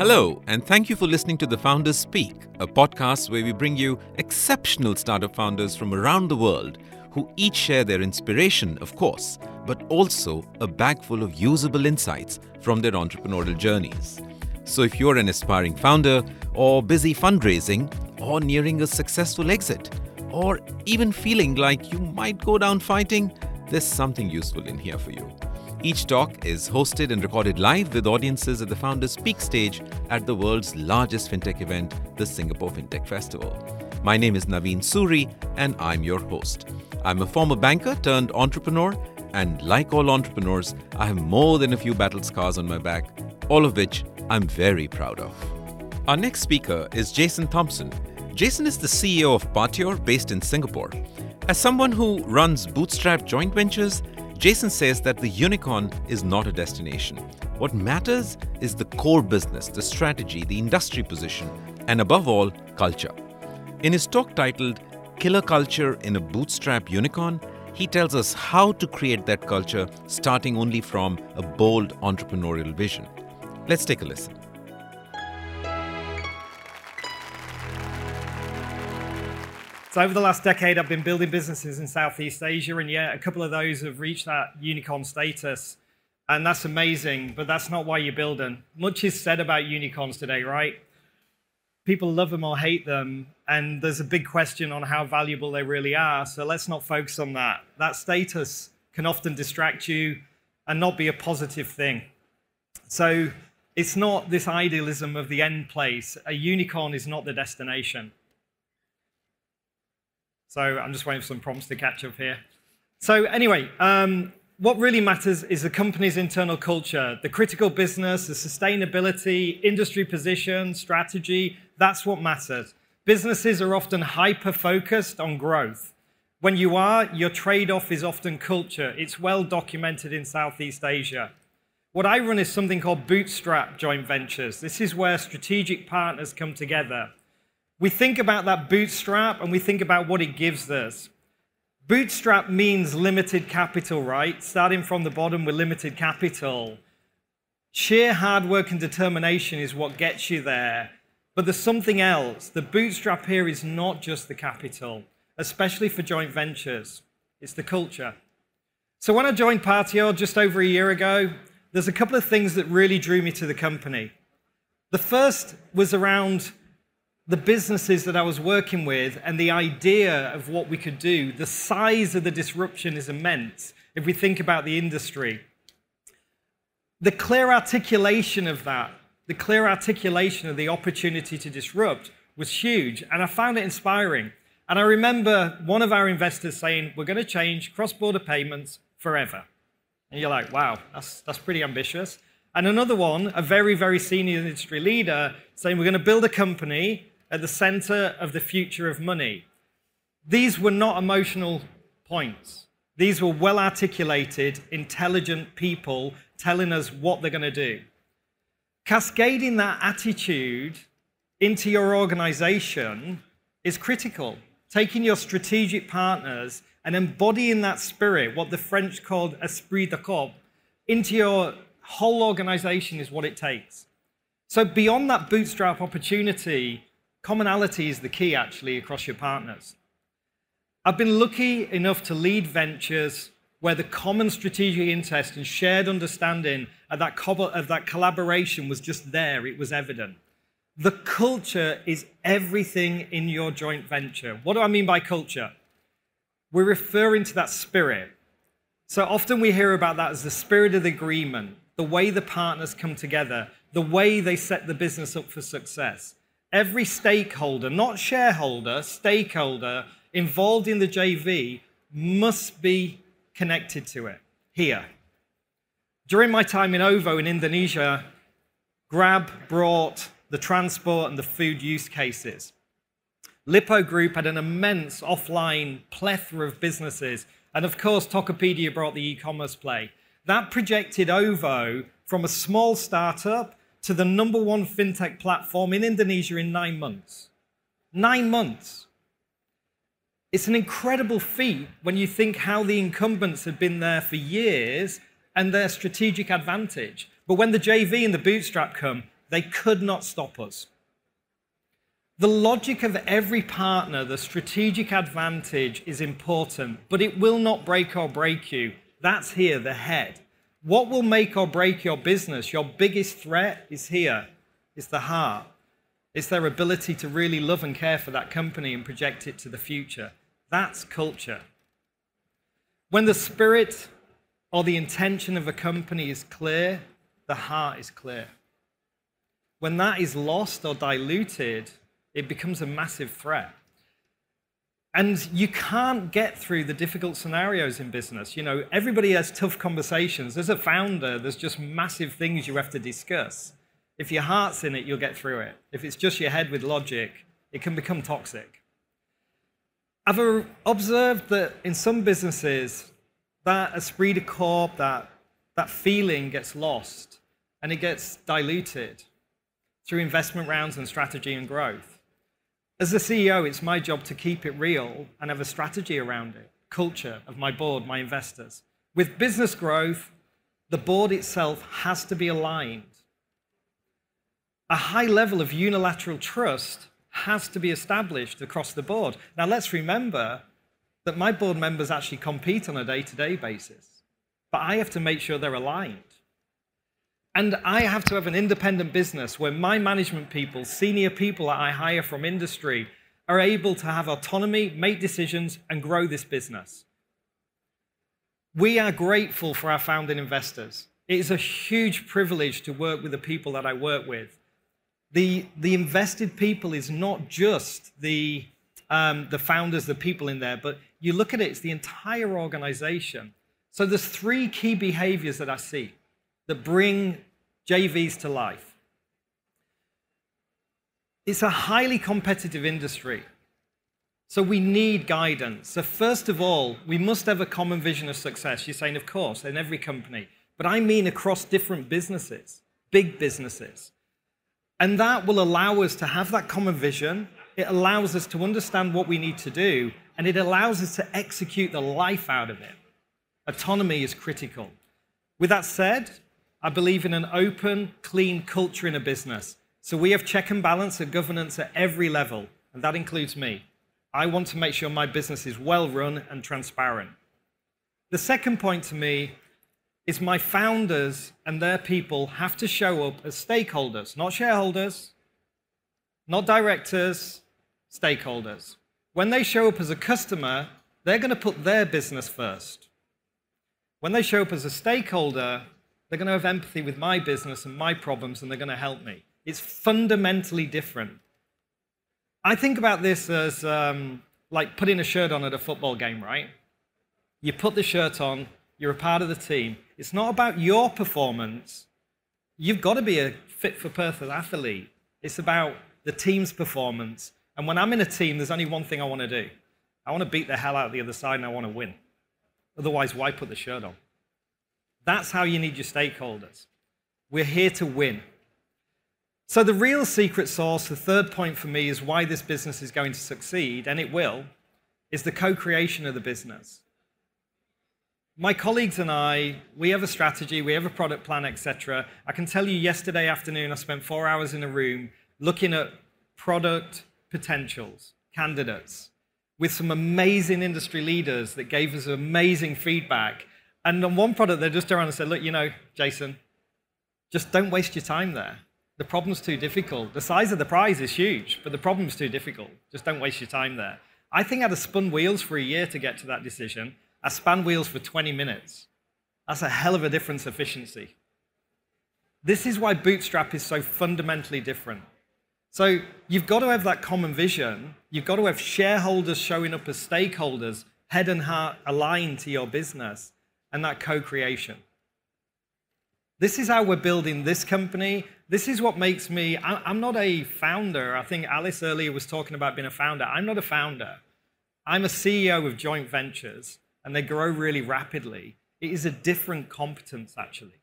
Hello, and thank you for listening to The Founders Speak, a podcast where we bring you exceptional startup founders from around the world who each share their inspiration, of course, but also a bag full of usable insights from their entrepreneurial journeys. So if you're an aspiring founder or busy fundraising or nearing a successful exit or even feeling like you might go down fighting, there's something useful in here for you. Each talk is hosted and recorded live with audiences at the Founders Speak stage at the world's largest fintech event, the Singapore Fintech Festival. My name is Naveen Suri and I'm your host. I'm a former banker turned entrepreneur, and like all entrepreneurs, I have more than a few battle scars on my back, all of which I'm very proud of. Our next speaker is Jason Thompson. Jason is the CEO of Partior based in Singapore. As someone who runs bootstrap joint ventures, Jason says that the unicorn is not a destination. What matters is the core business, the strategy, the industry position, and above all, culture. In his talk titled Killer Culture in a Bootstrap Unicorn, he tells us how to create that culture starting only from a bold entrepreneurial vision. Let's take a listen. So over the last decade, I've been building businesses in Southeast Asia, and a couple of those have reached that unicorn status. And that's amazing, but that's not why you're building. Much is said about unicorns today, right? People love them or hate them, and there's a big question on how valuable they really are, so let's not focus on that. That status can often distract you and not be a positive thing. So it's not this idealism of the end place. A unicorn is not the destination. So I'm just waiting for some prompts to catch up here. So anyway, what really matters is the company's internal culture, the critical business, the sustainability, industry position, strategy. That's what matters. Businesses are often hyper-focused on growth. When you are, your trade-off is often culture. It's well documented in Southeast Asia. What I run is something called bootstrap joint ventures. This is where strategic partners come together. We think about that bootstrap and we think about what it gives us. Bootstrap means limited capital, right? Starting from the bottom with limited capital. Sheer hard work and determination is what gets you there. But there's something else. The bootstrap here is not just the capital, especially for joint ventures. It's the culture. So when I joined Partior just over a year ago, there's a couple of things that really drew me to the company. The first was around the businesses that I was working with and the idea of what we could do. The size of the disruption is immense if we think about the industry. The clear articulation of that, the clear articulation of the opportunity to disrupt was huge, and I found it inspiring. And I remember one of our investors saying, we're going to change cross-border payments forever. And you're like, wow, that's pretty ambitious. And another one, a very, very senior industry leader, saying we're going to build a company at the center of the future of money. These were not emotional points. These were well-articulated, intelligent people telling us what they're going to do. Cascading that attitude into your organization is critical. Taking your strategic partners and embodying that spirit, what the French called esprit de corps, into your whole organization is what it takes. So beyond that bootstrap opportunity, commonality is the key, actually, across your partners. I've been lucky enough to lead ventures where the common strategic interest and shared understanding of that collaboration was just there. It was evident. The culture is everything in your joint venture. What do I mean by culture? We're referring to that spirit. So often we hear about that as the spirit of the agreement, the way the partners come together, the way they set the business up for success. Every stakeholder, not shareholder, stakeholder involved in the JV must be connected to it here. During my time in OVO in Indonesia, Grab brought the transport and the food use cases. Lippo Group had an immense offline plethora of businesses. And of course, Tokopedia brought the e-commerce play. That projected OVO from a small startup to the number one fintech platform in Indonesia in 9 months. 9 months. It's an incredible feat when you think how the incumbents had been there for years and their strategic advantage. But when the JV and the bootstrap come, They could not stop us. The logic of every partner, the strategic advantage is important, but it will not break or break you. That's here, the head. What will make or break your business, your biggest threat is here. It's the heart. It's their ability to really love and care for that company and project it to the future. That's culture. When the spirit or the intention of a company is clear, the heart is clear. When that is lost or diluted, it becomes a massive threat. And you can't get through the difficult scenarios in business. You know, everybody has tough conversations. As a founder, there's just massive things you have to discuss. If your heart's in it, you'll get through it. If it's just your head with logic, it can become toxic. I've observed that in some businesses, that esprit de corps, that feeling gets lost and it gets diluted through investment rounds and strategy and growth. As the CEO, it's my job to keep it real and have a strategy around it, culture of my board, my investors. With business growth, the board itself has to be aligned. A high level of unilateral trust has to be established across the board. Now, let's remember that my board members actually compete on a day-to-day basis, but I have to make sure they're aligned. And I have to have an independent business where my management people, senior people that I hire from industry, are able to have autonomy, make decisions, and grow this business. We are grateful for our founding investors. It is a huge privilege to work with the people that I work with. The invested people is not just the founders, the people in there, but you look at it, it's the entire organization. So there's three key behaviors that I see that bring JVs to life. It's a highly competitive industry, so we need guidance. So first of all, we must have a common vision of success. You're saying, of course, in every company, but I mean across different businesses, big businesses. And that will allow us to have that common vision. It allows us to understand what we need to do, and it allows us to execute the life out of it. Autonomy is critical. With that said, I believe in an open, clean culture in a business. So we have check and balance and governance at every level, and that includes me. I want to make sure my business is well run and transparent. The second point to me is my founders and their people have to show up as stakeholders, not shareholders, not directors, stakeholders. When they show up as a customer, they're going to put their business first. When they show up as a stakeholder, they're going to have empathy with my business and my problems, and they're going to help me. It's fundamentally different. I think about this as like putting a shirt on at a football game, right? You put the shirt on, you're a part of the team. It's not about your performance. You've got to be a fit-for-purpose athlete. It's about the team's performance. And when I'm in a team, there's only one thing I want to do. I want to beat the hell out of the other side, and I want to win. Otherwise, why put the shirt on? That's how you need your stakeholders. We're here to win. So the real secret sauce, the third point for me, is why this business is going to succeed, and it will, is the co-creation of the business. My colleagues and I, we have a strategy, we have a product plan, etc. I can tell you yesterday afternoon, I spent 4 hours in a room looking at product potentials, candidates, with some amazing industry leaders that gave us amazing feedback. And on one product, they just around and said, look, you know, Jason, just don't waste your time there. The problem's too difficult. The size of the prize is huge, but the problem's too difficult. Just don't waste your time there. I think I'd have spun wheels for a year to get to that decision. I span wheels for 20 minutes. That's a hell of a difference efficiency. This is why Bootstrap is so fundamentally different. So you've got to have that common vision. You've got to have shareholders showing up as stakeholders, head and heart aligned to your business, and that co-creation. This is how we're building this company. This is what makes me, I'm not a founder. I think Alice earlier was talking about being a founder. I'm not a founder. I'm a CEO of joint ventures, and they grow really rapidly. It is a different competence, actually.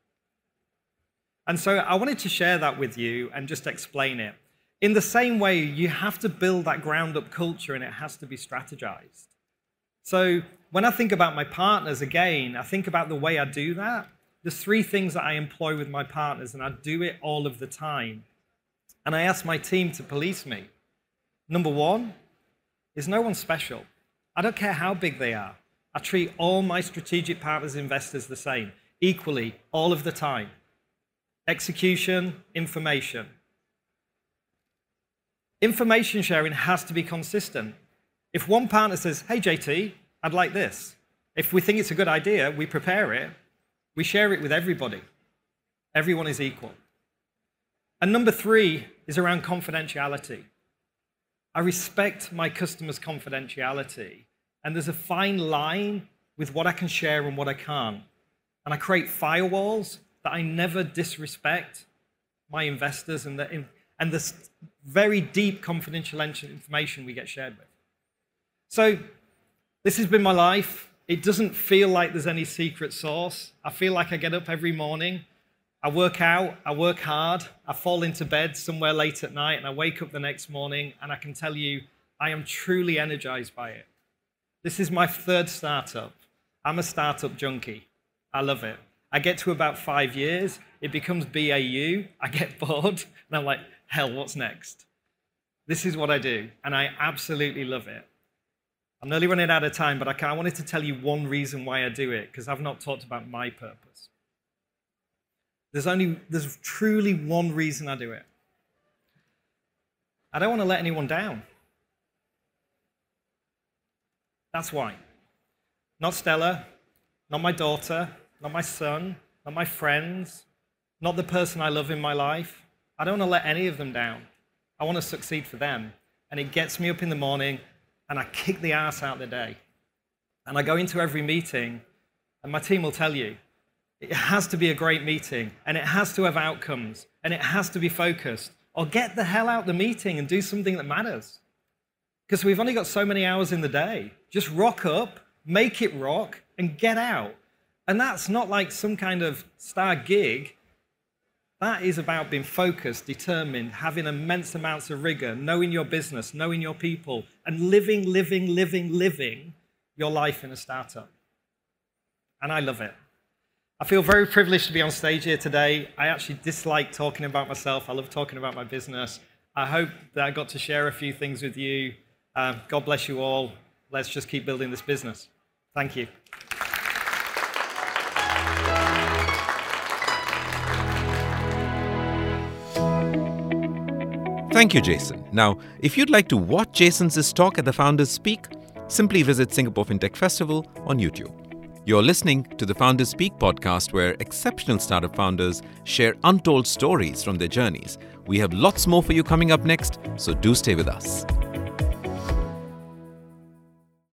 And so I wanted to share that with you and just explain it. In the same way, you have to build that ground-up culture, and it has to be strategized. So when I think about my partners, again, I think about the way I do that. There's three things that I employ with my partners, and I do it all of the time. and I asked my team to police me. Number one is no one special. I don't care how big they are. I treat all my strategic partners, investors the same, equally, all of the time. Execution, information. Information sharing has to be consistent. If one partner says, hey, JT, I'd like this. If we think it's a good idea, we prepare it. We share it with everybody. Everyone is equal. And number three is around confidentiality. I respect my customers' confidentiality, and there's a fine line with what I can share and what I can't. And I create firewalls that I never disrespect my investors and the very deep confidential information we get shared with. So this has been my life. It doesn't feel like there's any secret sauce. I feel like I get up every morning, I work out, I work hard, I fall into bed somewhere late at night, and I wake up the next morning, and I can tell you I am truly energized by it. This is my third startup. I'm a startup junkie. I love it. I get to about 5 years, it becomes BAU, I get bored, and I'm like, hell, what's next? This is what I do, and I absolutely love it. I'm nearly running out of time, but I wanted to tell you one reason why I do it, because I've not talked about my purpose. There's truly one reason I do it. I don't want to let anyone down. That's why. Not Stella, not my daughter, not my son, not my friends, not the person I love in my life. I don't want to let any of them down. I want to succeed for them. And it gets me up in the morning, and I kick the ass out of the day. And I go into every meeting, and my team will tell you, it has to be a great meeting, and it has to have outcomes, and it has to be focused, or get the hell out of the meeting and do something that matters. Because we've only got so many hours in the day. Just rock up, make it rock, and get out. And that's not like some kind of star gig. That is about being focused, determined, having immense amounts of rigor, knowing your business, knowing your people, and living your life in a startup. And I love it. I feel very privileged to be on stage here today. I actually dislike talking about myself. I love talking about my business. I hope that I got to share a few things with you. God bless you all. Let's just keep building this business. Thank you. Thank you, Jason. Now, if you'd like to watch Jason's talk at the Founders Speak, simply visit Singapore Fintech Festival on YouTube. You're listening to the Founders Speak podcast, where exceptional startup founders share untold stories from their journeys. We have lots more for you coming up next, so do stay with us.